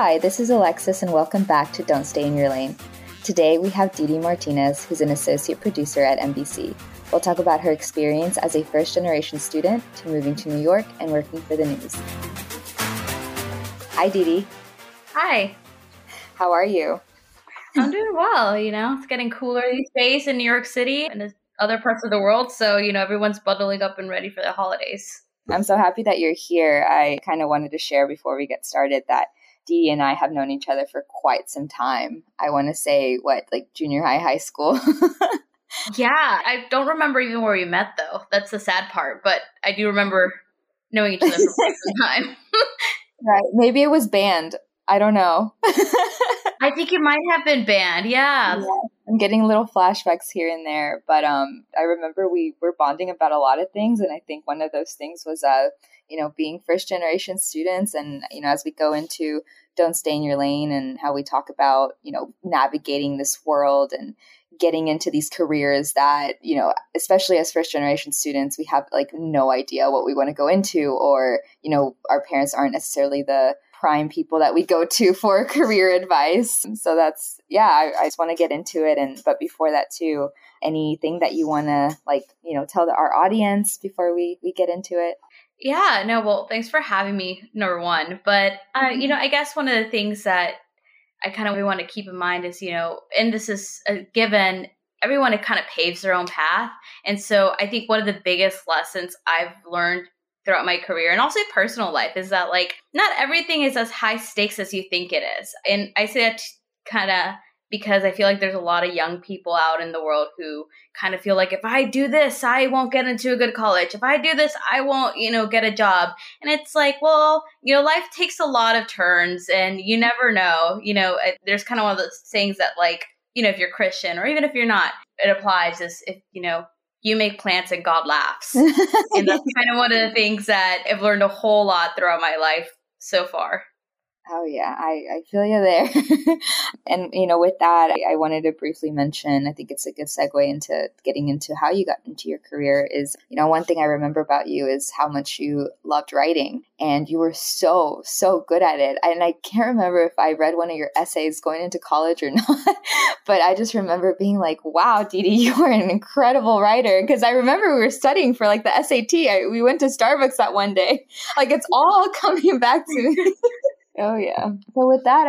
Hi, this is Alexis and welcome back to Don't Stay in Your Lane. Today we have Didi Martinez, who's an associate producer at NBC. We'll talk about her experience as a first-generation student to moving to New York and working for the news. Hi, Didi. Hi. How are you? I'm doing well, it's getting cooler these days in New York City and other parts of the world, so, everyone's bundling up and ready for the holidays. I'm so happy that you're here. I kind of wanted to share before we get started that Didi and I have known each other for quite some time. I want to say, junior high, high school? Yeah, I don't remember even where we met, though. That's the sad part, but I do remember knowing each other for quite some time. Right. Maybe it was banned. I don't know. I think it might have been banned, yeah. I'm getting little flashbacks here and there, but I remember we were bonding about a lot of things, and I think one of those things was being first-generation students, and as we go into Don't Stay in Your Lane and how we talk about navigating this world and getting into these careers that especially as first-generation students, we have no idea what we want to go into, or our parents aren't necessarily the prime people that we go to for career advice. So that's, I just want to get into it. But before that too, anything that you want to tell our audience before we get into it? Yeah, no, well, thanks for having me, number one. But, I guess one of the things that I kind of want to keep in mind is, and this is a given, everyone kind of paves their own path. And so I think one of the biggest lessons I've learned throughout my career and also personal life is that not everything is as high stakes as you think it is. And I say that kind of because I feel like there's a lot of young people out in the world who kind of feel like, if I do this, I won't get into a good college. If I do this, I won't, get a job. And it's life takes a lot of turns and you never know, there's kind of one of those things that if you're Christian or even if you're not, it applies as if, you make plans and God laughs. And that's kind of one of the things that I've learned a whole lot throughout my life so far. Oh, yeah. I feel you there. And, with that, I wanted to briefly mention, I think it's a good segue into getting into how you got into your career is, one thing I remember about you is how much you loved writing and you were so, so good at it. And I can't remember if I read one of your essays going into college or not, but I just remember being like, wow, Didi, you are an incredible writer. Because I remember we were studying for the SAT. We went to Starbucks that one day. It's all coming back to me. Oh, yeah. So with that,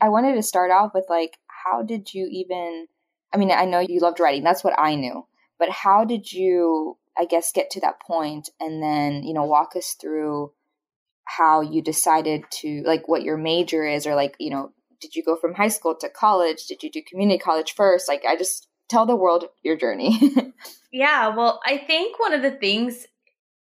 I wanted to start off with how did you even, I know you loved writing. That's what I knew. But how did you, get to that point and then, walk us through how you decided to what your major is or did you go from high school to college? Did you do community college first? I just tell the world your journey. Yeah. Well, I think one of the things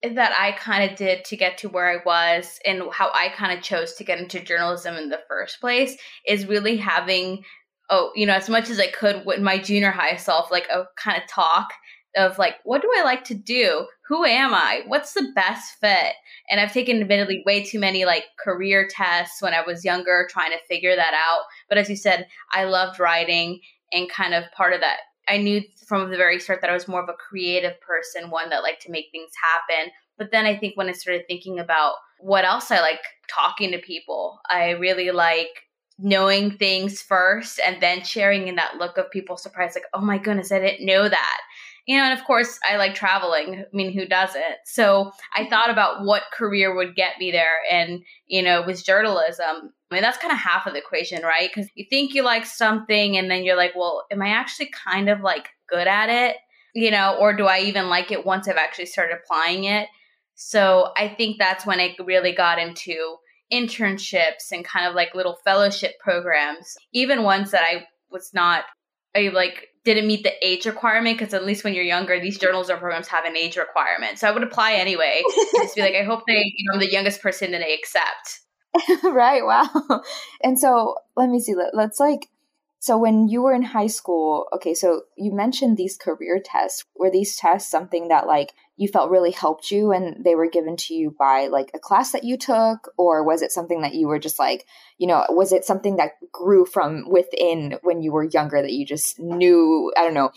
that I kind of did to get to where I was and how I kind of chose to get into journalism in the first place is really having, as much as I could with my junior high self, a kind of talk of what do I like to do? Who am I? What's the best fit? And I've taken admittedly way too many career tests when I was younger trying to figure that out. But as you said, I loved writing and kind of part of that I knew from the very start that I was more of a creative person, one that liked to make things happen. But then I think when I started thinking about what else I like talking to people, I really like knowing things first and then sharing in that look of people surprised, oh my goodness, I didn't know that. And of course, I like traveling. Who doesn't? So I thought about what career would get me there. And, it was journalism. That's kind of half of the equation, right? Because you think you like something and then you're well, am I actually kind of good at it? Or do I even like it once I've actually started applying it? So I think that's when I really got into internships and kind of little fellowship programs, even ones that I was not, didn't meet the age requirement, because at least when you're younger, these journalism programs have an age requirement. So I would apply anyway. Just be I hope they, I'm the youngest person that they accept. Right. Wow. And so let me see. So when you were in high school, okay, so you mentioned these career tests. Were these tests something that you felt really helped you and they were given to you by a class that you took? Or was it something that you were just was it something that grew from within when you were younger that you just knew, I don't know,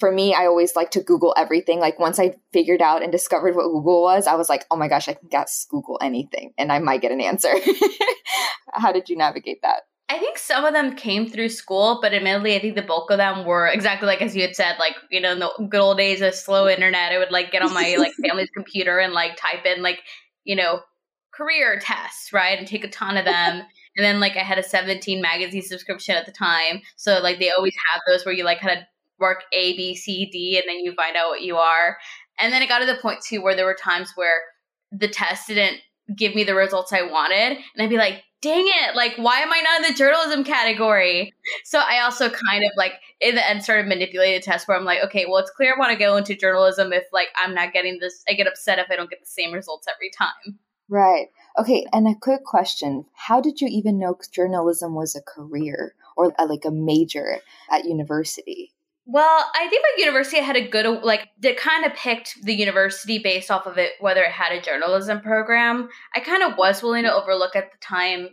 for me, I always like to Google everything. Like once I figured out and discovered what Google was like, oh my gosh, I can guess Google anything and I might get an answer. How did you navigate that? I think some of them came through school, but admittedly, I think the bulk of them were exactly like, as you had said, like, you know, in the good old days of slow internet, I would like get on my like family's computer and like type in like, you know, career tests, right? And take a ton of them. And then like I had a 17 magazine subscription at the time. So like they always have those where you like kind of work A, B, C, D, and then you find out what you are. And then it got to the point too where there were times where the test didn't give me the results I wanted. And I'd be like, dang it, like, why am I not in the journalism category? So I also kind of like in the end started manipulating the test where I'm like, okay, well, it's clear I want to go into journalism if like I'm not getting this. I get upset if I don't get the same results every time. Right. Okay. And a quick question. How did you even know journalism was a career or like a major at university? Well, I think my university had a good, like, they kind of picked the university based off of it, whether it had a journalism program. I kind of was willing to overlook at the time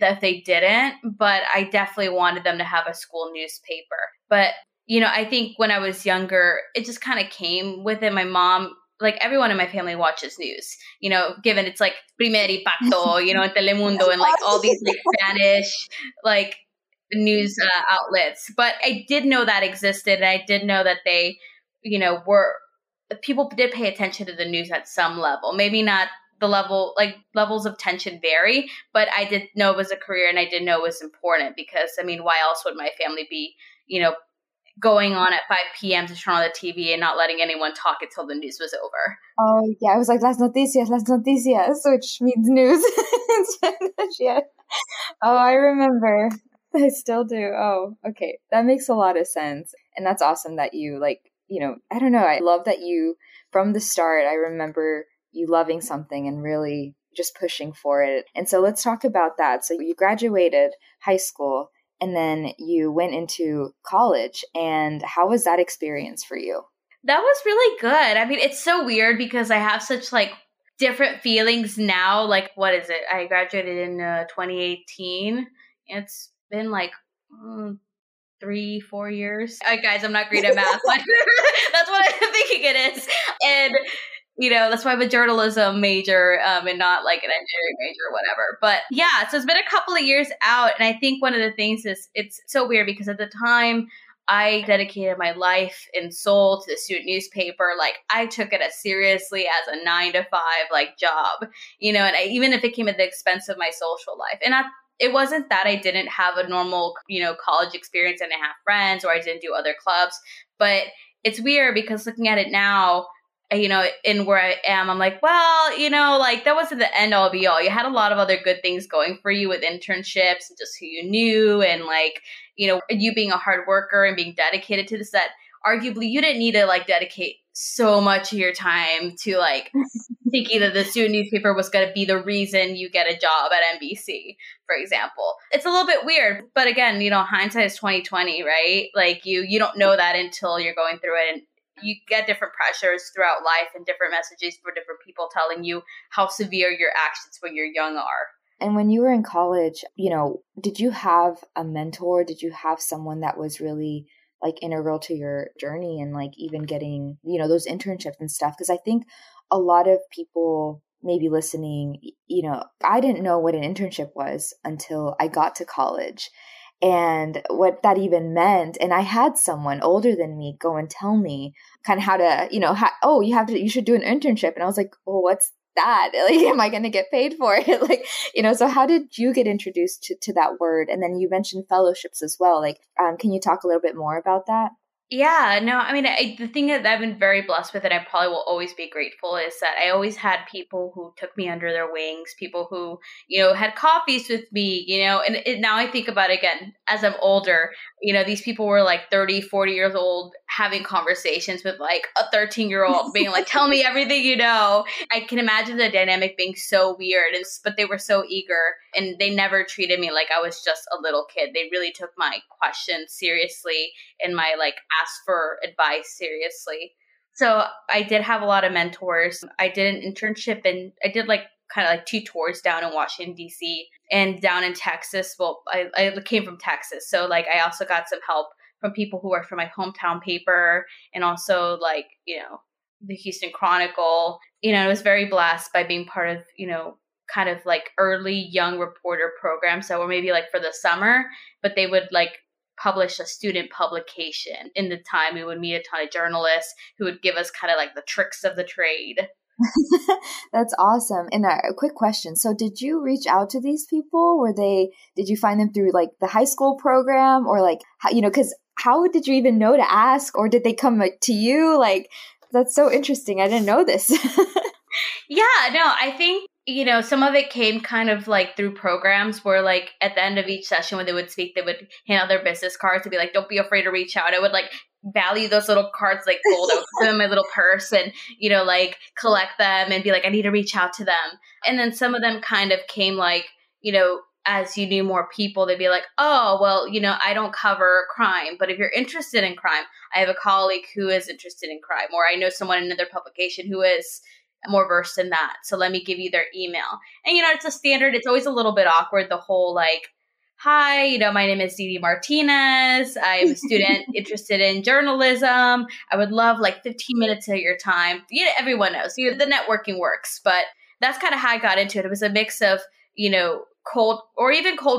that they didn't, but I definitely wanted them to have a school newspaper. But, you know, I think when I was younger, it just kind of came with it. My mom, like, everyone in my family watches news, you know, given it's like Primer Impacto, you know, and Telemundo and like all these like Spanish, like, news outlets. But I did know that existed. And I did know that they, you know, were, people did pay attention to the news at some level. Maybe not the level, like levels of tension vary, but I did know it was a career and I did know it was important because, I mean, why else would my family be, you know, going on at 5 p.m. to turn on the TV and not letting anyone talk until the news was over? Oh, yeah. I was like, las noticias, which means news in Spanish. Yeah. Oh, I remember. I still do. Oh, okay. That makes a lot of sense. And that's awesome that you like, you know, I don't know. I love that you, from the start, I remember you loving something and really just pushing for it. And so let's talk about that. So you graduated high school and then you went into college. And how was that experience for you? That was really good. I mean, it's so weird because I have such like different feelings now. Like, what is it? I graduated in 2018. It's been like 3-4 years. All right, guys, I'm not great at math, but that's what I'm thinking it is. And, you know, that's why I'm a journalism major and not like an engineering major or whatever. But yeah, so it's been a couple of years out. And I think one of the things is it's so weird because at the time I dedicated my life and soul to the student newspaper. Like I took it as seriously as a 9-to-5 like job, you know, and I, even if it came at the expense of my social life. And it wasn't that I didn't have a normal, you know, college experience and I have friends or I didn't do other clubs, but it's weird because looking at it now, you know, in where I am, I'm like, well, you know, like that wasn't the end all be all. You had a lot of other good things going for you with internships and just who you knew and like, you know, you being a hard worker and being dedicated to this, that arguably you didn't need to like dedicate so much of your time to like thinking that the student newspaper was going to be the reason you get a job at NBC, for example. It's a little bit weird, but again, you know, hindsight is 20/20, right? Like you don't know that until you're going through it, and you get different pressures throughout life and different messages for different people telling you how severe your actions when you're young are. And when you were in college, you know, did you have a mentor? Did you have someone that was really like integral to your journey and like even getting, you know, those internships and stuff? Because I think a lot of people maybe listening, you know, I didn't know what an internship was until I got to college and what that even meant. And I had someone older than me go and tell me kind of how to, you know, you should do an internship. And I was like, well, what's that? Like, am I going to get paid for it? Like, you know, so how did you get introduced to that word? And then you mentioned fellowships as well. Like, can you talk a little bit more about that? Yeah, no, I mean, the thing that I've been very blessed with and I probably will always be grateful is that I always had people who took me under their wings, people who, you know, had coffees with me, you know, and now I think about it again, as I'm older, you know, these people were like 30, 40 years old, having conversations with like a 13-year-old being like, tell me everything you know. I can imagine the dynamic being so weird, but they were so eager and they never treated me like I was just a little kid. They really took my questions seriously and my like ask for advice seriously. So I did have a lot of mentors. I did an internship and I did like kind of like 2 tours down in Washington, D.C. and down in Texas. Well, I came from Texas. So like I also got some help from people who are from my hometown paper and also like, you know, the Houston Chronicle. You know, I was very blessed by being part of, you know, kind of like early young reporter programs that were maybe like for the summer, but they would like publish a student publication. In the time we would meet a ton of journalists who would give us kind of like the tricks of the trade. That's awesome. And a quick question. So did you reach out to these people? Did you find them through like the high school program or like, you know, because how did you even know to ask, or did they come to you? Like, that's so interesting. I didn't know this. I think, you know, some of it came kind of like through programs where like at the end of each session when they would speak, they would hand out their business cards and be like, don't be afraid to reach out. I would like value those little cards like gold. I would put them in my little purse and, you know, like collect them and be like, I need to reach out to them. And then some of them kind of came like, you know, as you knew more people, they'd be like, oh, well, you know, I don't cover crime, but if you're interested in crime, I have a colleague who is interested in crime, or I know someone in another publication who is more versed in that. So let me give you their email. And, you know, it's a standard. It's always a little bit awkward, the whole like, hi, you know, my name is Didi Martinez. I'm a student interested in journalism. I would love like 15 minutes of your time. You know, everyone knows, you know, the networking works, but that's kind of how I got into it. It was a mix of, you know, cold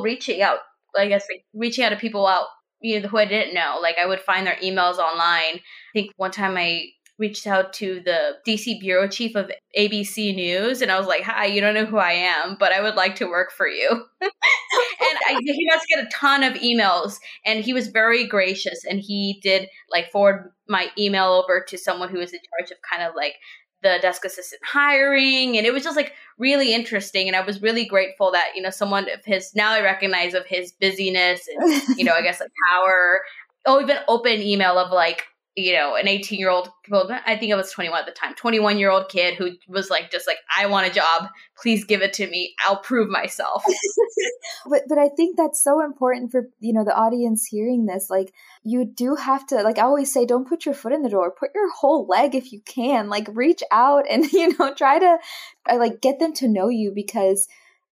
reaching out, I guess, like reaching out to people out, you know, who I didn't know. Like I would find their emails online. I think one time I reached out to the DC bureau chief of ABC News and I was like, hi, you don't know who I am, but I would like to work for you. And he must get a ton of emails, and he was very gracious, and he did like forward my email over to someone who was in charge of kind of like the desk assistant hiring. And it was just like really interesting. And I was really grateful that, you know, someone of his, now I recognize of his busyness and, you know, I guess like power, oh, even open email of like, you know, an 18-year-old, well, I think I was 21 at the time, 21-year-old kid who was like, just like, I want a job. Please give it to me. I'll prove myself. But I think that's so important for, you know, the audience hearing this. Like, you do have to, like I always say, don't put your foot in the door. Put your whole leg if you can. Like, reach out and, you know, try to, like, get them to know you, because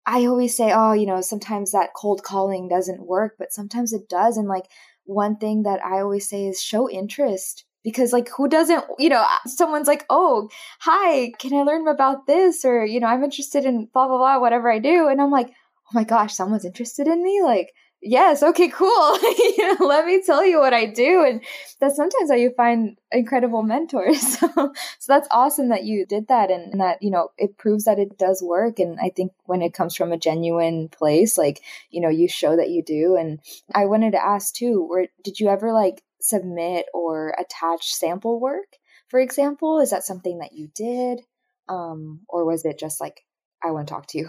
I always say, oh, you know, sometimes that cold calling doesn't work, but sometimes it does. And, like, one thing that I always say is show interest, because like who doesn't, you know, someone's like, oh, hi, can I learn about this? Or, you know, I'm interested in blah, blah, blah, whatever I do. And I'm like, oh my gosh, someone's interested in me. Like, yes. Okay, cool. You know, let me tell you what I do. And that's sometimes how you find incredible mentors. So that's awesome that you did that, and that, you know, it proves that it does work. And I think when it comes from a genuine place, like, you know, you show that you do. And I wanted to ask too, did you ever like submit or attach sample work, for example? Is that something that you did? Or was it just like, I want to talk to you?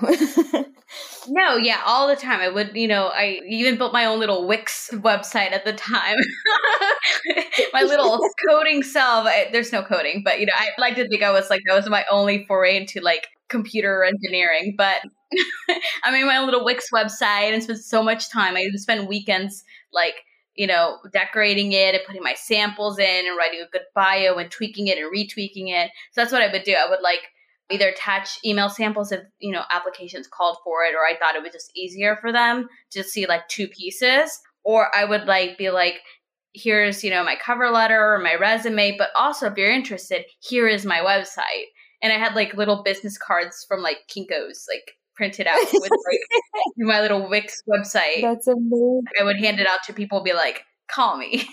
No, yeah, all the time. I would, you know, I even built my own little Wix website at the time. My little coding self. There's no coding, but, you know, I like to think I was like, that was my only foray into like computer engineering. But I made my own little Wix website and spent so much time. I would spend weekends like, you know, decorating it and putting my samples in and writing a good bio and tweaking it and retweaking it. So that's what I would do. I would like, either attach email samples if, you know, applications called for it, or I thought it was just easier for them to see like two pieces, or I would like be like, here's, you know, my cover letter or my resume, but also if you're interested, here is my website. And I had like little business cards from like Kinko's like printed out with like my little Wix website. That's amazing. I would hand it out to people, be like, call me.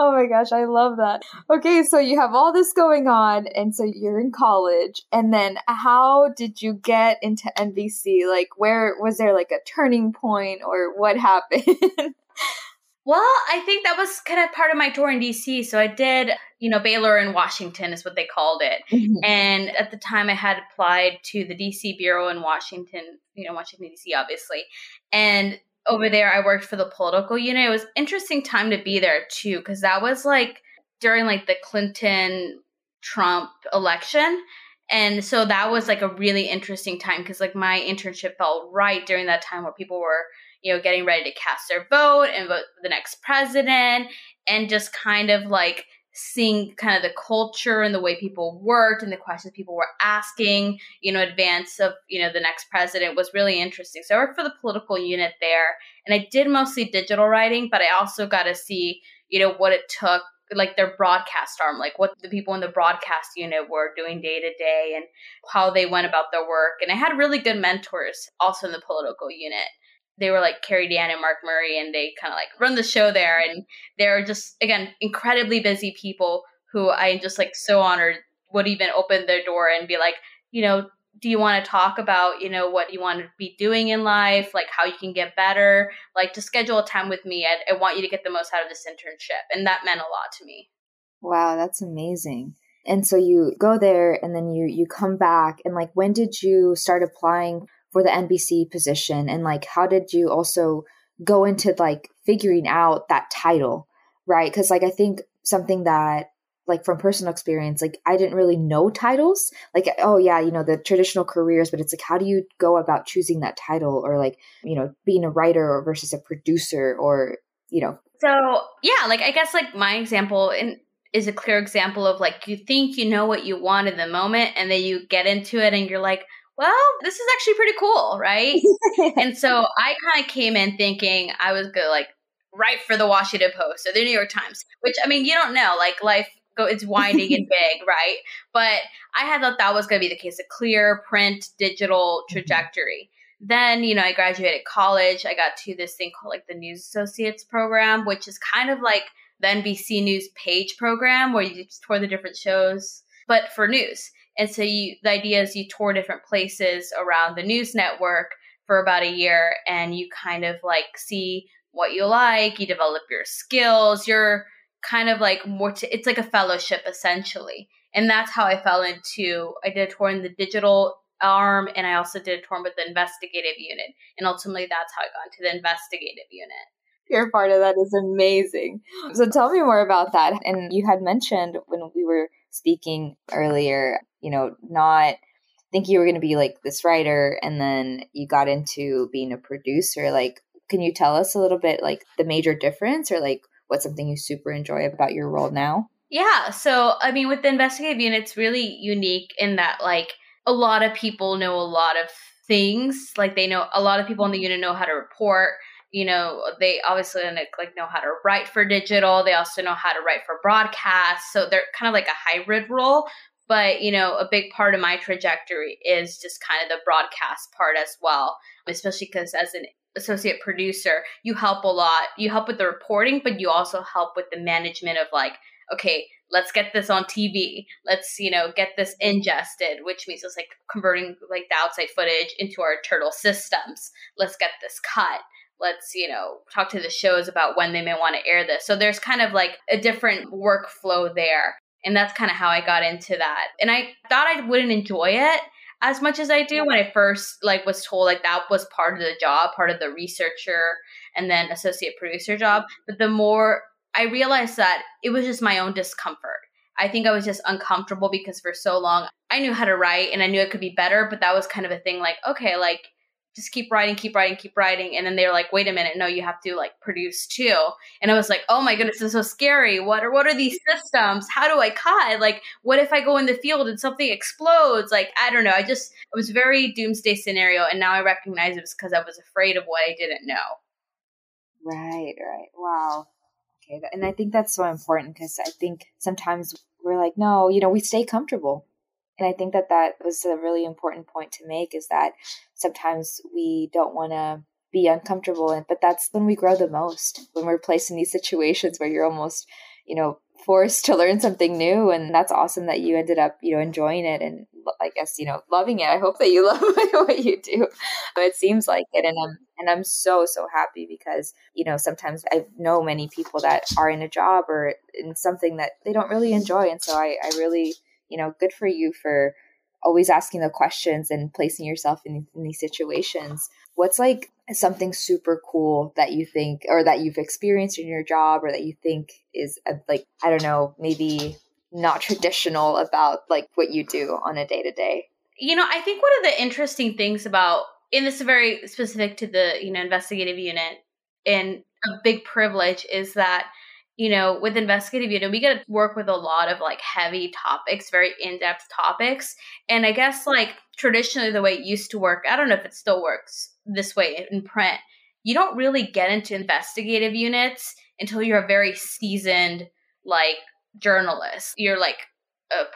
Oh my gosh, I love that. Okay, so you have all this going on, and so you're in college, and then how did you get into NBC? Like, where was there like a turning point, or what happened? Well, I think that was kind of part of my tour in DC. So I did, you know, Baylor in Washington is what they called it. Mm-hmm. And at the time I had applied to the DC bureau in Washington, you know, Washington DC obviously. And over there, I worked for the political unit. It was an interesting time to be there, too, because that was like during like the Clinton-Trump election. And so that was like a really interesting time, because like my internship fell right during that time where people were, you know, getting ready to cast their vote and vote for the next president, and just kind of like seeing kind of the culture and the way people worked and the questions people were asking, you know, in advance of, you know, the next president was really interesting. So I worked for the political unit there, and I did mostly digital writing, but I also got to see, you know, what it took, like their broadcast arm, like what the people in the broadcast unit were doing day to day and how they went about their work. And I had really good mentors also in the political unit. They were like Carrie Dan and Mark Murray, and they kind of like run the show there. And they're just, again, incredibly busy people who I just like so honored would even open their door and be like, you know, do you want to talk about, you know, what you want to be doing in life, like how you can get better, like to schedule a time with me. I want you to get the most out of this internship. And that meant a lot to me. Wow, that's amazing. And so you go there and then you come back. And like, when did you start applying for the NBC position? And like, how did you also go into like figuring out that title, right? Because like, I think something that like from personal experience, like I didn't really know titles, like, oh yeah, you know, the traditional careers, but it's like, how do you go about choosing that title or like, you know, being a writer versus a producer or, you know? So yeah, like, I guess like my example is a clear example of like, you think you know what you want in the moment, and then you get into it and you're like, well, this is actually pretty cool, right? And so I kind of came in thinking I was good, like write for the Washington Post or the New York Times, which I mean, you don't know, like life, it's winding and big, right? But I had thought that was going to be the case, a clear print digital trajectory. Then, you know, I graduated college. I got to this thing called like the News Associates program, which is kind of like the NBC News page program where you tour the different shows, but for news. And so the idea is you tour different places around the news network for about a year, and you kind of like see what you like, you develop your skills, you're kind of like more it's like a fellowship essentially. And that's how I fell into, I did a tour in the digital arm, and I also did a tour with the investigative unit. And ultimately that's how I got into the investigative unit. Your part of that is amazing. So tell me more about that. And you had mentioned when we were speaking earlier, you know, not think you were going to be like this writer, and then you got into being a producer. Like, can you tell us a little bit like the major difference or like what's something you super enjoy about your role now? Yeah. So, I mean, with the investigative unit, it's really unique in that, like, a lot of people know a lot of things. Like, they know a lot of people in the unit know how to report. You know, they obviously like know how to write for digital. They also know how to write for broadcast. So they're kind of like a hybrid role. But, you know, a big part of my trajectory is just kind of the broadcast part as well, especially because as an associate producer, you help a lot. You help with the reporting, but you also help with the management of like, okay, let's get this on TV. Let's, you know, get this ingested, which means it's like converting like the outside footage into our internal systems. Let's get this cut. Let's, you know, talk to the shows about when they may want to air this. So there's kind of like a different workflow there. And that's kind of how I got into that. And I thought I wouldn't enjoy it as much as I do when I first like was told like that was part of the job, part of the researcher and then associate producer job. But the more I realized that it was just my own discomfort. I think I was just uncomfortable because for so long I knew how to write and I knew it could be better. But that was kind of a thing like, okay, like just keep writing. And then they were like, wait a minute, no, you have to like produce too. And I was like, oh my goodness, this is so scary. What are these systems? How do I cut? Like, what if I go in the field and something explodes? Like, I don't know. It was very doomsday scenario. And now I recognize it was because I was afraid of what I didn't know. Right. Wow. Okay. And I think that's so important because I think sometimes we're like, no, you know, we stay comfortable. And I think that was a really important point to make is that sometimes we don't want to be uncomfortable, but that's when we grow the most, when we're placed in these situations where you're almost, you know, forced to learn something new. And that's awesome that you ended up, you know, enjoying it and I guess, you know, loving it. I hope that you love what you do. It seems like it. And I'm so, so happy because, you know, sometimes I know many people that are in a job or in something that they don't really enjoy. And so I really... you know, good for you for always asking the questions and placing yourself in these situations. What's like something super cool that you think or that you've experienced in your job or that you think is like, I don't know, maybe not traditional about like what you do on a day to day? You know, I think one of the interesting things about, and this is very specific to the, you know, investigative unit and a big privilege is that you know, with investigative unit, we get to work with a lot of like heavy topics, very in-depth topics. And I guess like traditionally the way it used to work, I don't know if it still works this way in print, you don't really get into investigative units until you're a very seasoned like journalist. You're like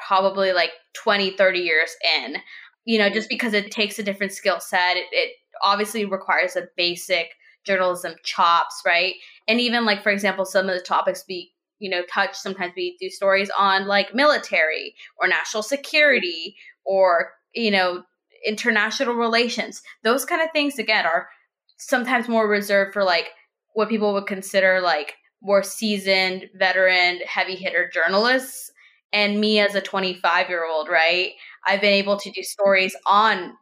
probably like 20, 30 years in, you know, just because it takes a different skill set. It obviously requires a basic journalism chops, right? And even like, for example, some of the topics we, you know, touch, sometimes we do stories on like military or national security or, you know, international relations. Those kind of things, again, are sometimes more reserved for like what people would consider like more seasoned, veteran, heavy hitter journalists. And me as a 25-year-old, right? I've been able to do stories on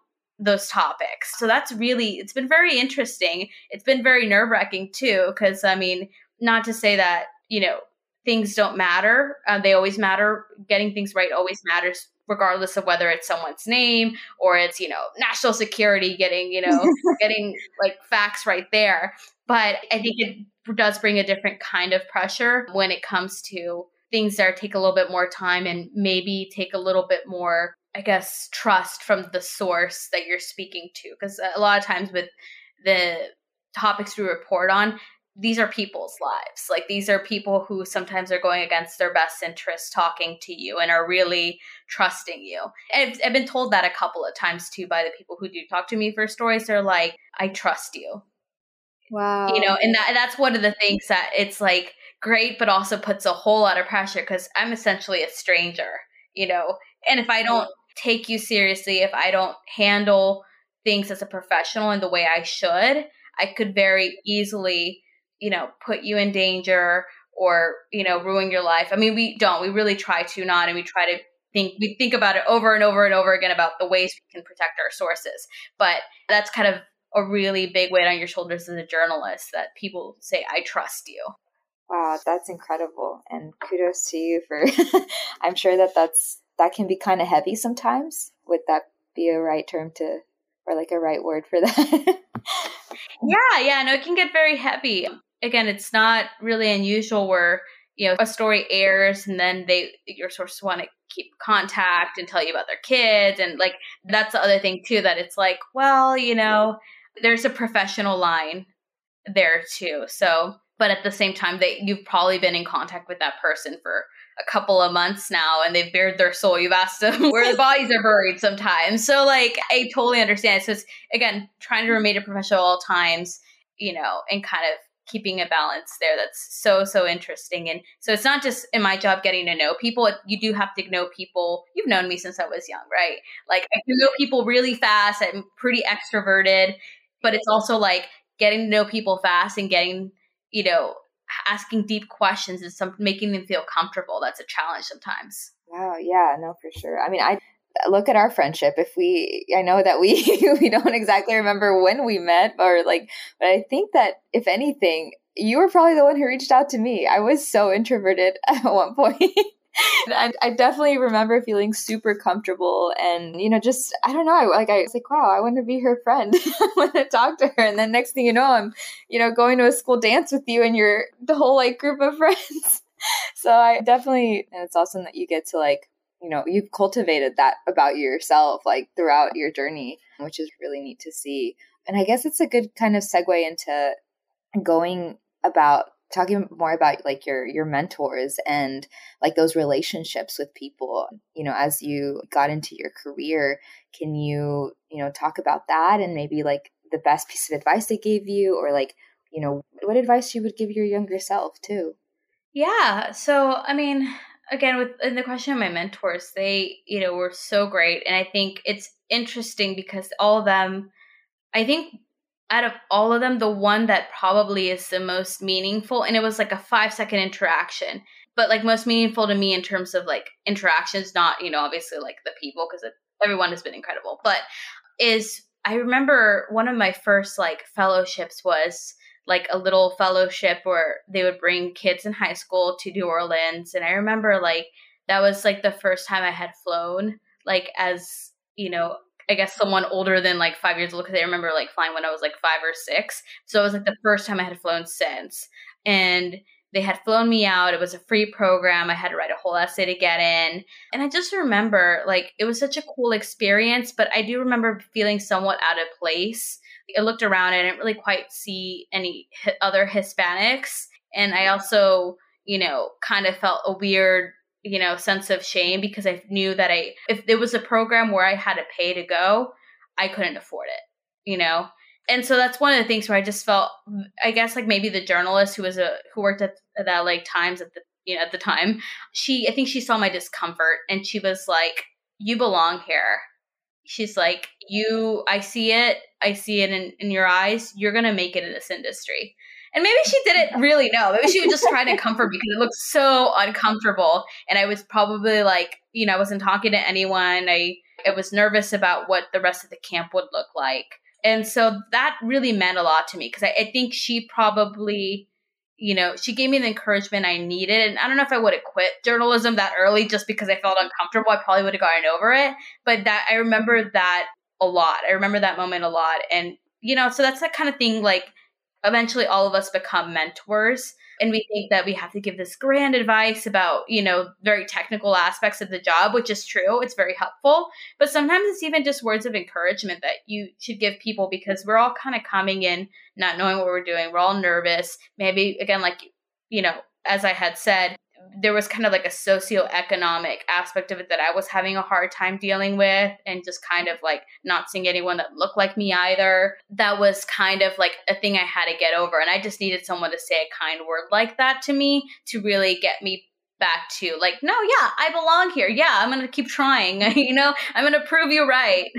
those topics. So that's really, it's been very interesting. It's been very nerve-wracking too, because I mean, not to say that, you know, things don't matter. They always matter. Getting things right always matters, regardless of whether it's someone's name or it's, you know, national security, getting, you know, getting like facts right there. But I think it does bring a different kind of pressure when it comes to things that take a little bit more time and maybe take a little bit more, I guess, trust from the source that you're speaking to. Because a lot of times with the topics we report on, these are people's lives. Like these are people who sometimes are going against their best interests talking to you and are really trusting you. And I've been told that a couple of times too by the people who do talk to me for stories. They're like, I trust you. Wow. You know, and that's one of the things that it's like great, but also puts a whole lot of pressure because I'm essentially a stranger, you know, and if I don't take you seriously, if I don't handle things as a professional in the way I should, I could very easily, you know, put you in danger or, you know, ruin your life. I mean, we really try to not, and we try to think about it over and over and over again about the ways we can protect our sources. But that's kind of a really big weight on your shoulders as a journalist that people say, I trust you. Wow, that's incredible. And kudos to you for, I'm sure that can be kind of heavy sometimes. Would that be a right term or like a right word for that? Yeah, no, it can get very heavy. Again, it's not really unusual where, you know, a story airs and then your sources want to keep contact and tell you about their kids. And like, that's the other thing too, that it's like, well, you know, there's a professional line there too. So, but at the same time, you've probably been in contact with that person for a couple of months now, and they've bared their soul. You've asked them where the bodies are buried sometimes. So, like, I totally understand. So it's, again, trying to remain a professional at all times, you know, and kind of keeping a balance there. That's so, so interesting. And so it's not just in my job getting to know people. You do have to know people. You've known me since I was young, right? Like, I can know people really fast. I'm pretty extroverted. But it's also, like, getting to know people fast and getting, you know, asking deep questions and making them feel comfortable. That's a challenge sometimes. Wow. Yeah, no, for sure. I mean, I look at our friendship. I know that we we don't exactly remember when we met or like, but I think that if anything, you were probably the one who reached out to me. I was so introverted at one point. And I definitely remember feeling super comfortable and, you know, just, I don't know, I was like, wow, I want to be her friend. I want to talk to her. And then next thing you know, I'm, you know, going to a school dance with you and you're the whole like group of friends. So I definitely, and it's awesome that you get to like, you know, you've cultivated that about yourself, like throughout your journey, which is really neat to see. And I guess it's a good kind of segue into going about talking more about like your mentors and like those relationships with people, you know, as you got into your career. Can you, you know, talk about that and maybe like the best piece of advice they gave you, or like, you know, what advice you would give your younger self too? Yeah. So, I mean, again, in the question of my mentors, they, you know, were so great. And I think it's interesting because all of them, I think, out of all of them, the one that probably is the most meaningful, and it was like a 5-second interaction, but like most meaningful to me in terms of like interactions, not, you know, obviously like the people, because everyone has been incredible, but I remember one of my first like fellowships was like a little fellowship where they would bring kids in high school to New Orleans. And I remember like, that was like the first time I had flown, like as, you know, I guess someone older than like 5 years old, because I remember like flying when I was like 5 or 6. So it was like the first time I had flown since. And They had flown me out. It was a free program. I had to write a whole essay to get in. And I just remember, like, it was such a cool experience, but I do remember feeling somewhat out of place. I looked around and I didn't really quite see any other Hispanics. And I also, you know, kind of felt a weird, you know, sense of shame because I knew that if there was a program where I had to pay to go, I couldn't afford it, you know? And so that's one of the things where I just felt, I guess, like maybe the journalist who worked at the LA Times at the time, I think she saw my discomfort and she was like, "You belong here." She's like, I see it in your eyes. You're going to make it in this industry. And maybe she didn't really know. Maybe she was just trying to comfort me because it looked so uncomfortable. And I was probably like, you know, I wasn't talking to anyone. I was nervous about what the rest of the camp would look like. And so that really meant a lot to me because I think she probably, you know, she gave me the encouragement I needed. And I don't know if I would have quit journalism that early just because I felt uncomfortable. I probably would have gotten over it. But that I remember that a lot. I remember that moment a lot. And, you know, so that's that kind of thing, like, eventually all of us become mentors and we think that we have to give this grand advice about, you know, very technical aspects of the job, which is true. It's very helpful. But sometimes it's even just words of encouragement that you should give people because we're all kind of coming in, not knowing what we're doing. We're all nervous. Maybe, again, like, you know, as I had said, there was kind of like a socioeconomic aspect of it that I was having a hard time dealing with and just kind of like not seeing anyone that looked like me either. That was kind of like a thing I had to get over. And I just needed someone to say a kind word like that to me to really get me back to like, no, yeah, I belong here. Yeah, I'm going to keep trying. You know, I'm going to prove you right.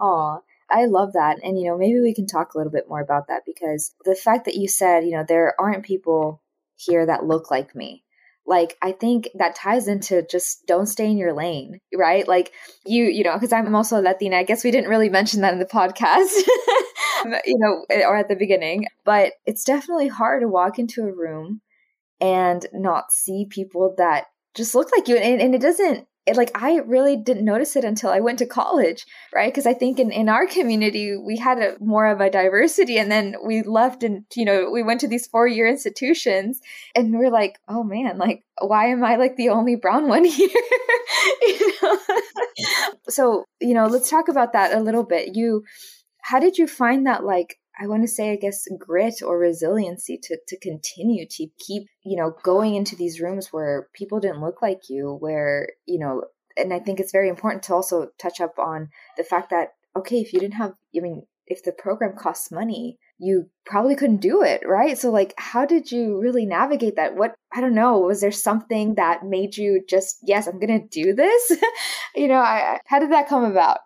Aw, I love that. And, you know, maybe we can talk a little bit more about that because the fact that you said, you know, there aren't people here that look like me. Like, I think that ties into just don't stay in your lane, right? Like you know, because I'm also Latina. I guess we didn't really mention that in the podcast, you know, or at the beginning, but it's definitely hard to walk into a room and not see people that just look like you. And I really didn't notice it until I went to college, right? Because I think in our community, we had more of a diversity and then we left and, you know, we went to these four-year institutions and we're like, oh man, like, why am I like the only brown one here? You know? So, you know, let's talk about that a little bit. How did you find that, like, I want to say, I guess, grit or resiliency to continue to keep, you know, going into these rooms where people didn't look like you, where, you know, and I think it's very important to also touch up on the fact that, okay, if the program costs money, you probably couldn't do it, right? So like, how did you really navigate that? I don't know, was there something that made you just, yes, I'm going to do this? You know, how did that come about?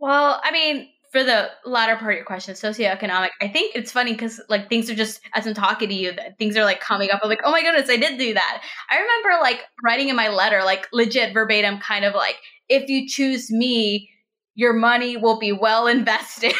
Well, I mean, for the latter part of your question, socioeconomic, I think it's funny because like things are just, as I'm talking to you, things are like coming up. I'm like, oh my goodness, I did do that. I remember like writing in my letter, like legit verbatim, kind of like, if you choose me, your money will be well invested.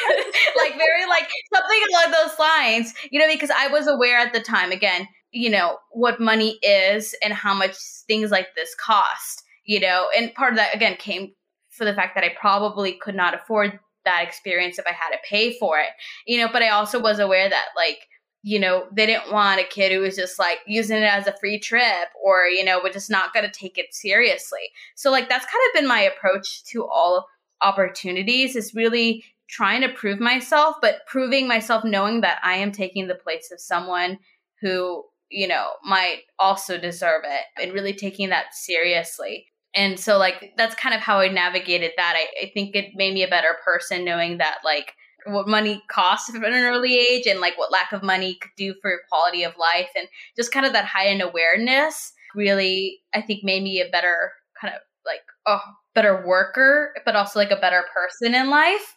Like very like something along those lines, you know, because I was aware at the time, again, you know, what money is and how much things like this cost, you know, and part of that again came for the fact that I probably could not afford that experience if I had to pay for it, you know, but I also was aware that like, you know, they didn't want a kid who was just like using it as a free trip or, you know, we're just not going to take it seriously. So like, that's kind of been my approach to all opportunities is really trying to prove myself, but proving myself knowing that I am taking the place of someone who, you know, might also deserve it and really taking that seriously. And so like, that's kind of how I navigated that. I think it made me a better person knowing that like what money costs at an early age and like what lack of money could do for your quality of life. And just kind of that heightened awareness really, I think made me a better kind of like, better worker, but also like a better person in life.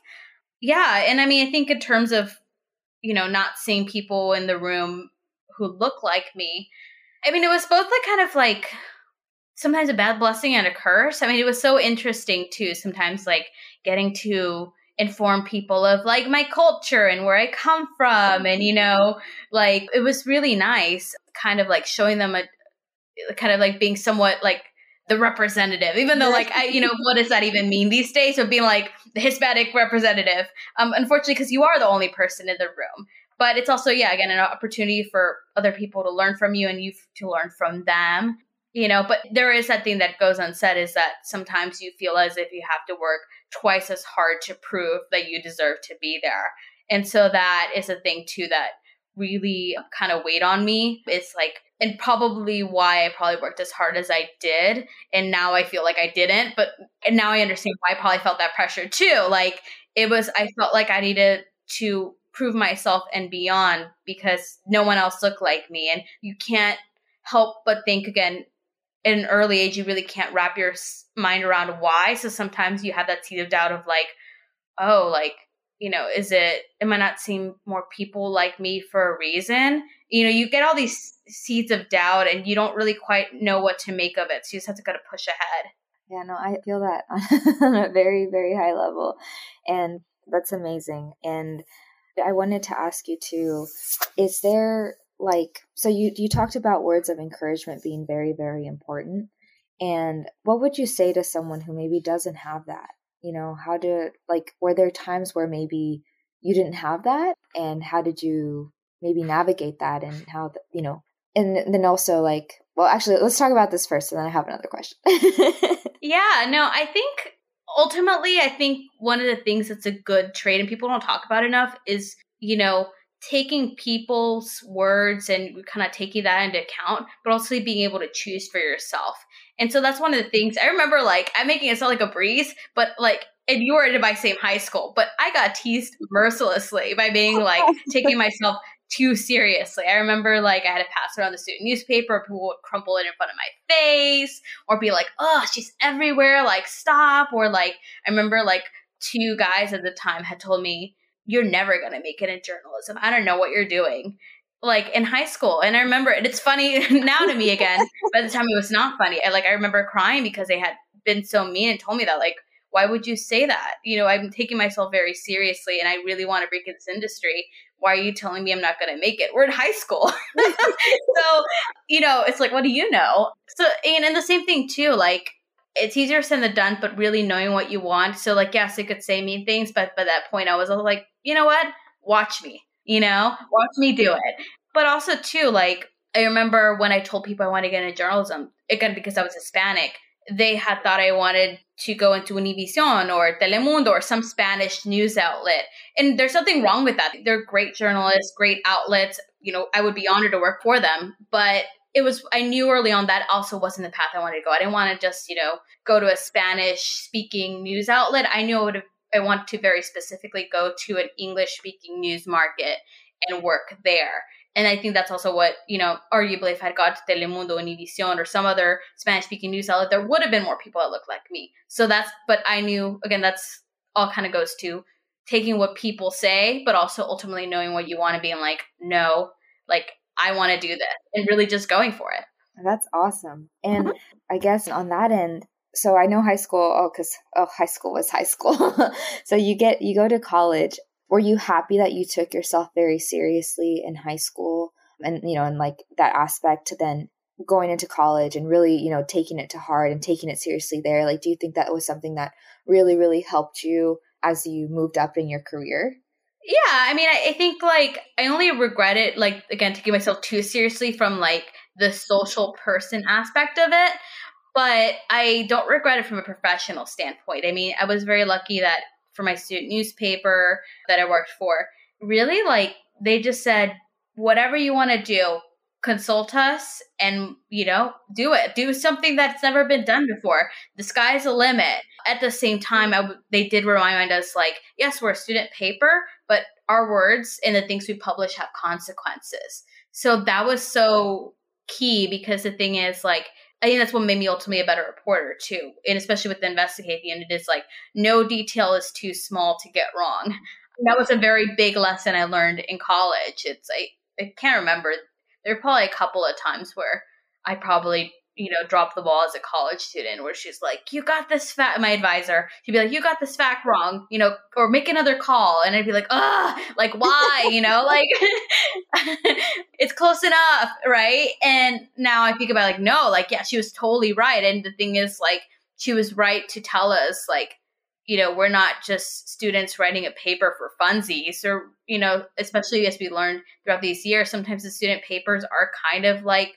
Yeah. And I mean, I think in terms of, you know, not seeing people in the room who look like me, I mean, it was both like kind of like, sometimes a bad blessing and a curse. I mean, it was so interesting too, sometimes like getting to inform people of like my culture and where I come from. And, you know, like it was really nice kind of like showing them kind of like being somewhat like the representative, even though like, you know, what does that even mean these days? So being like the Hispanic representative, unfortunately, because you are the only person in the room. But it's also, yeah, again, an opportunity for other people to learn from you and you to learn from them, you know. But there is that thing that goes unsaid is that sometimes you feel as if you have to work twice as hard to prove that you deserve to be there. And so that is a thing too that really kind of weighed on me. It's like, and probably why I probably worked as hard as I did. And now I feel like I didn't, but and now I understand why I probably felt that pressure too. Like it was, I felt like I needed to prove myself and beyond because no one else looked like me. And you can't help but think again, at an early age, you really can't wrap your mind around why. So sometimes you have that seed of doubt of like, oh, like, you know, is it, am I not seeing more people like me for a reason? You know, you get all these seeds of doubt and you don't really quite know what to make of it. So you just have to kind of push ahead. Yeah, no, I feel that on a very, very high level. And that's amazing. And I wanted to ask you too, is there like, so you talked about words of encouragement being very, very important. And what would you say to someone who maybe doesn't have that? You know, how do, like, were there times where maybe you didn't have that? And how did you maybe navigate that? And how, you know, and then also like, well, actually, let's talk about this first. And then I have another question. Yeah, no, I think ultimately, I think one of the things that's a good trait and people don't talk about enough is, you know, taking people's words and kind of taking that into account, but also being able to choose for yourself. And so that's one of the things I remember, like, I'm making it sound like a breeze, but like, and you were in my same high school, but I got teased mercilessly by being like, taking myself too seriously. I remember like I had to pass around the student newspaper, people would crumple it in front of my face or be like, oh, she's everywhere, like stop. Or like, I remember like two guys at the time had told me, you're never going to make it in journalism. I don't know what you're doing, like in high school. And I remember it. It's funny now to me again, by the time it was not funny. I remember crying because they had been so mean and told me that, like, why would you say that? You know, I'm taking myself very seriously and I really want to break into this industry. Why are you telling me I'm not going to make it? We're in high school. So, you know, it's like, what do you know? So, and the same thing too, like it's easier said than done, but really knowing what you want. So like, yes, it could say mean things, but by that point I was like, you know what? Watch me, you know, watch me do it. But also too, like I remember when I told people I wanted to get into journalism, again, because I was Hispanic, they had thought I wanted to go into Univision or Telemundo or some Spanish news outlet. And there's nothing wrong with that. They're great journalists, great outlets. You know, I would be honored to work for them. But it was, I knew early on that also wasn't the path I wanted to go. I didn't want to just, you know, go to a Spanish speaking news outlet. I knew I want to very specifically go to an English speaking news market and work there. And I think that's also what, you know, arguably if I had gone to Telemundo, Univision, or some other Spanish-speaking news outlet, there would have been more people that looked like me. So that's, but I knew, again, that's all kind of goes to taking what people say, but also ultimately knowing what you want to be and like, no, like, I want to do this and really just going for it. That's awesome. And I guess on that end, so I know high school, high school was high school. So you go to college. Were you happy that you took yourself very seriously in high school and, you know, and like that aspect to then going into college and really, you know, taking it to heart and taking it seriously there? Like, do you think that was something that really, really helped you as you moved up in your career? Yeah. I mean, I think like I only regret it, like, again, taking myself too seriously from like the social person aspect of it. But I don't regret it from a professional standpoint. I mean, I was very lucky that for my student newspaper that I worked for, really, like, they just said, whatever you want to do, consult us and, you know, do it. Do something that's never been done before. The sky's the limit. At the same time, they did remind us, like, yes, we're a student paper, but our words and the things we publish have consequences. So that was so key because the thing is, like, I think that's what made me ultimately a better reporter too. And especially with the investigating, and it is like no detail is too small to get wrong. That was a very big lesson I learned in college. It's I can't remember. There were probably a couple of times where I probably, you know, dropped the ball as a college student where she's like, you got this fact, my advisor, she'd be like, you got this fact wrong, you know, or make another call. And I'd be like, like why, you know, like it's close enough. Right. And now I think about like, no, like, yeah, she was totally right. And the thing is like, she was right to tell us like, you know, we're not just students writing a paper for funsies or, you know, especially as we learned throughout these years, sometimes the student papers are kind of like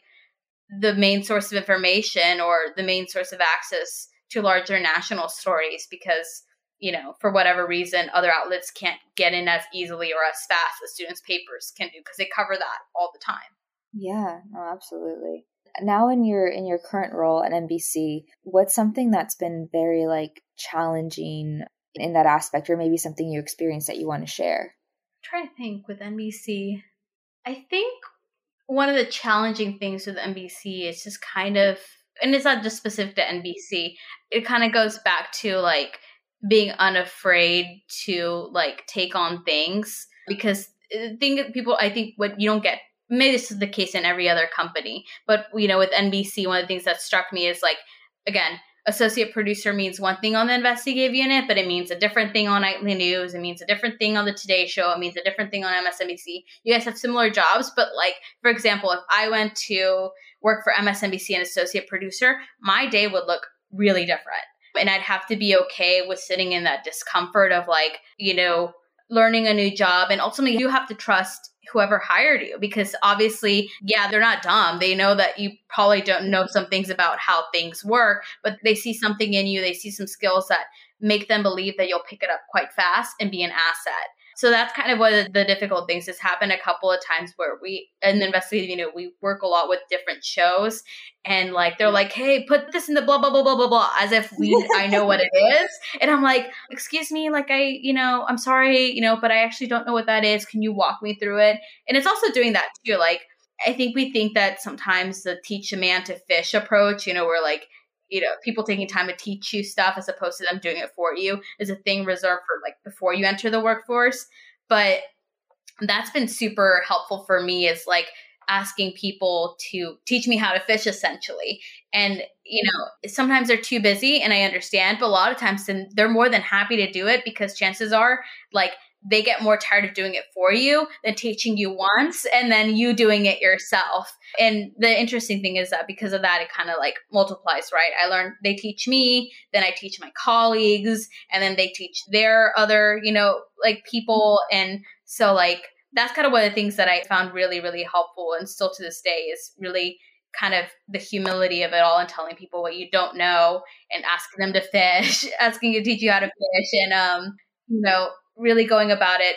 the main source of information or the main source of access to larger national stories because, you know, for whatever reason, other outlets can't get in as easily or as fast as students' papers can do because they cover that all the time. Yeah, no, absolutely. Now in your current role at NBC, what's something that's been very like challenging in that aspect or maybe something you experienced that you want to share? I'm trying to think with NBC. I think one of the challenging things with NBC is just kind of, and it's not just specific to NBC, it kind of goes back to like being unafraid to like take on things because what you don't get, maybe this is the case in every other company, but, you know, with NBC, one of the things that struck me is like, again, associate producer means one thing on the investigative unit, but it means a different thing on nightly news. It means a different thing on the Today Show. It means a different thing on MSNBC. You guys have similar jobs, but like, for example, if I went to work for MSNBC and associate producer, my day would look really different. And I'd have to be okay with sitting in that discomfort of like, you know, learning a new job. And ultimately, you have to trust whoever hired you because obviously, yeah, they're not dumb. They know that you probably don't know some things about how things work, but they see something in you. They see some skills that make them believe that you'll pick it up quite fast and be an asset. So that's kind of one of the difficult things. This happened a couple of times where we, in the investigative unit, we work a lot with different shows and like, they're like, hey, put this in the blah, blah, blah, blah, blah, blah, as if I know what it is. And I'm like, excuse me, like I'm sorry, you know, but I actually don't know what that is. Can you walk me through it? And it's also doing that too. Like, I think we think that sometimes the teach a man to fish approach, you know, where like, you know, people taking time to teach you stuff as opposed to them doing it for you is a thing reserved for like before you enter the workforce. But that's been super helpful for me is like asking people to teach me how to fish essentially. And, you know, sometimes they're too busy and I understand, but a lot of times they're more than happy to do it because chances are like they get more tired of doing it for you than teaching you once and then you doing it yourself. And the interesting thing is that because of that, it kind of like multiplies, right? I learned they teach me, then I teach my colleagues, and then they teach their other, you know, like people. And so like, that's kind of one of the things that I found really, really helpful and still to this day is really kind of the humility of it all and telling people what you don't know and asking them to fish, asking you to teach you how to fish and, you know, really going about it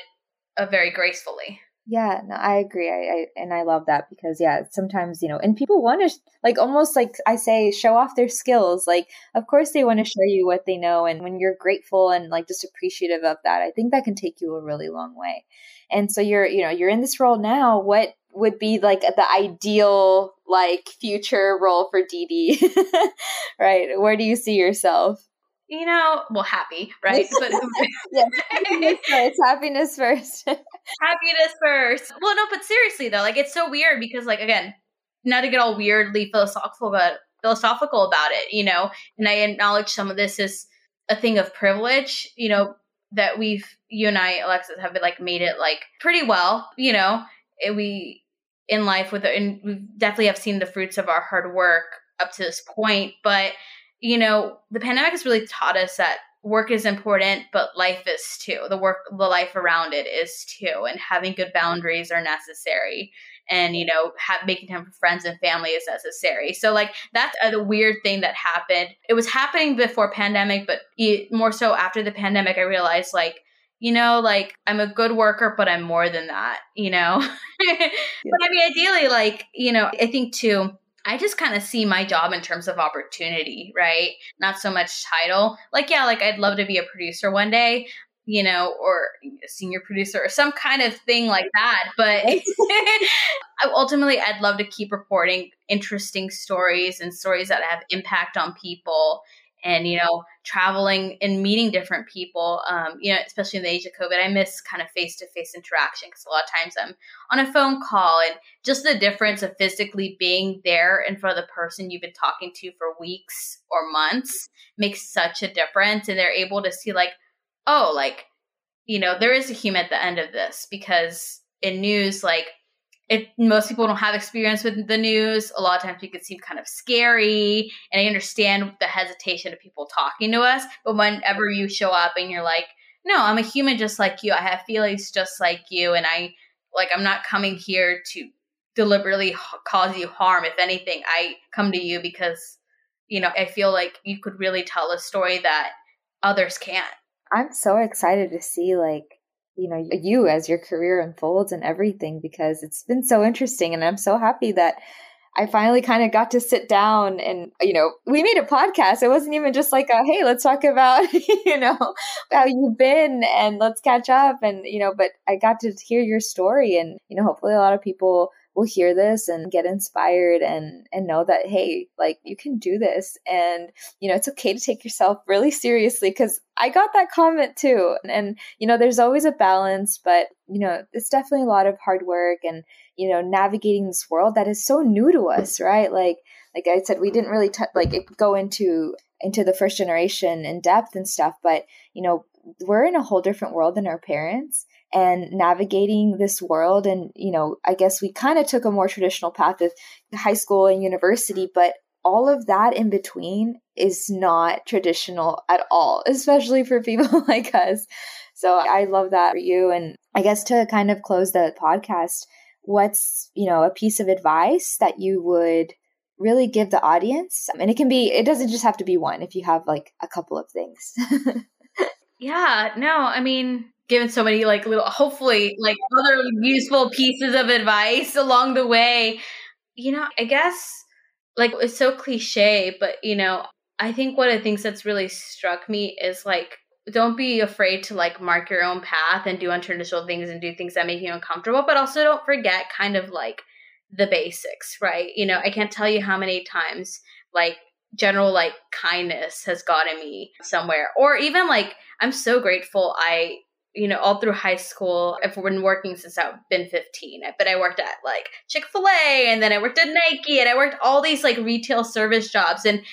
very gracefully. Yeah, no, I agree. I love that because yeah, sometimes, you know, and people want to like, almost like I say, show off their skills. Like, of course they want to show you what they know. And when you're grateful and like just appreciative of that, I think that can take you a really long way. And so you're in this role now. What would be like the ideal, like future role for Didi, right? Where do you see yourself? You know, well, happy, right? But yeah, happiness first. Happiness first. Well, no, but seriously though, like it's so weird because like, again, not to get all weirdly philosophical about it, you know, and I acknowledge some of this is a thing of privilege, you know, that you and I, Alexis, have been like made it like pretty well, you know, and we definitely have seen the fruits of our hard work up to this point, but you know, the pandemic has really taught us that work is important, but life is too. The life around it is too. And having good boundaries are necessary. And, you know, making time for friends and family is necessary. So like, that's the weird thing that happened. It was happening before pandemic, but more so after the pandemic, I realized like, you know, like I'm a good worker, but I'm more than that, you know? Yeah. But I mean, ideally, like, you know, I think too, I just kind of see my job in terms of opportunity, right? Not so much title. Like, yeah, like I'd love to be a producer one day, you know, or a senior producer or some kind of thing like that. But ultimately, I'd love to keep reporting interesting stories and stories that have impact on people and, you know, traveling and meeting different people, you know, especially in the age of COVID. I miss kind of face-to-face interaction because a lot of times I'm on a phone call and just the difference of physically being there in front of the person you've been talking to for weeks or months makes such a difference. And they're able to see like, oh, like, you know, there is a human at the end of this because in news, like, most people don't have experience with the news. A lot of times it can seem kind of scary, and I understand the hesitation of people talking to us. But whenever you show up and you're like, no, I'm a human just like you. I have feelings just like you. And I'm not coming here to deliberately cause you harm. If anything, I come to you because, I feel like you could really tell a story that others can't. I'm so excited to see you as your career unfolds and everything, because it's been so interesting. And I'm so happy that I finally kind of got to sit down and, we made a podcast. It wasn't even just hey, let's talk about, how you've been and let's catch up. And, but I got to hear your story, and, hopefully a lot of people will hear this and get inspired and know that, hey, you can do this. And, it's okay to take yourself really seriously, because I got that comment too. And, there's always a balance, but, it's definitely a lot of hard work and, navigating this world that is so new to us, right? Like I said, we didn't really go into the first generation in depth and stuff, but, we're in a whole different world than our parents. And navigating this world. And, I guess we kind of took a more traditional path of high school and university, but all of that in between is not traditional at all, especially for people like us. So I love that for you. And I guess to kind of close the podcast, what's, a piece of advice that you would really give the audience? And it doesn't just have to be one, if you have a couple of things. Yeah, no, I mean, given so many little, hopefully other useful pieces of advice along the way, I guess it's so cliche, but I think one of the things that's really struck me is don't be afraid to mark your own path and do untraditional things and do things that make you uncomfortable, but also don't forget kind of the basics, right? I can't tell you how many times general kindness has gotten me somewhere, or even I'm so grateful I, all through high school, I've been working since I've been 15, but I worked at Chick-fil-A, and then I worked at Nike, and I worked all these retail service jobs. And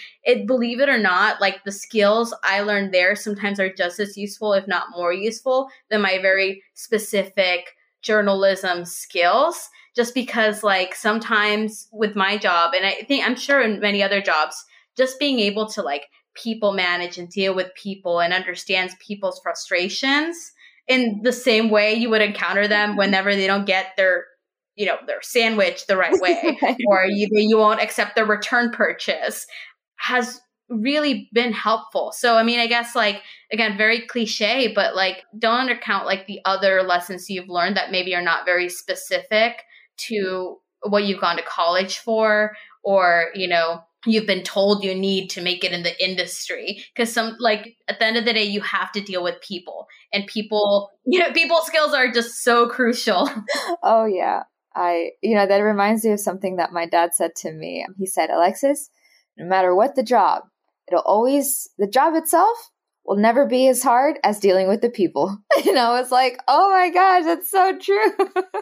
believe it or not, the skills I learned there sometimes are just as useful, if not more useful, than my very specific journalism skills, just because sometimes with my job, and I think I'm sure in many other jobs, just being able to people manage and deal with people and understands people's frustrations in the same way you would encounter them whenever they don't get their sandwich the right way, or you won't accept their return purchase, has really been helpful. So, I mean, I guess again, very cliche, but don't undercount the other lessons you've learned that maybe are not very specific to what you've gone to college for, or, you've been told you need to make it in the industry. Because at the end of the day, you have to deal with people, and people, people's skills are just so crucial. Oh yeah. That reminds me of something that my dad said to me. He said, Alexis, no matter what the job, the job itself will never be as hard as dealing with the people. And I was oh my gosh, that's so true.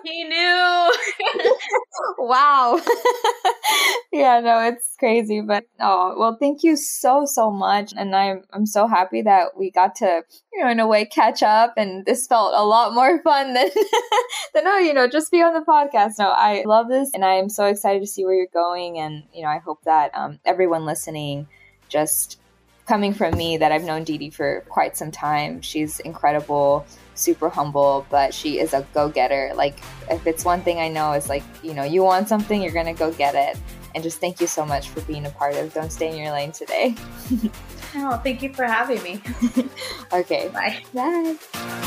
He knew. Wow. Yeah, no, it's crazy. But thank you so, so much. And I'm so happy that we got to, in a way, catch up. And this felt a lot more fun than just be on the podcast. No, I love this. And I am so excited to see where you're going. And, I hope that everyone listening, just coming from me, that I've known Didi for quite some time. She's incredible, super humble, but she is a go-getter. If it's one thing I know, is you want something, you're going to go get it. And just thank you so much for being a part of Don't Stay in Your Lane today. Oh, thank you for having me. Okay. Bye. Bye.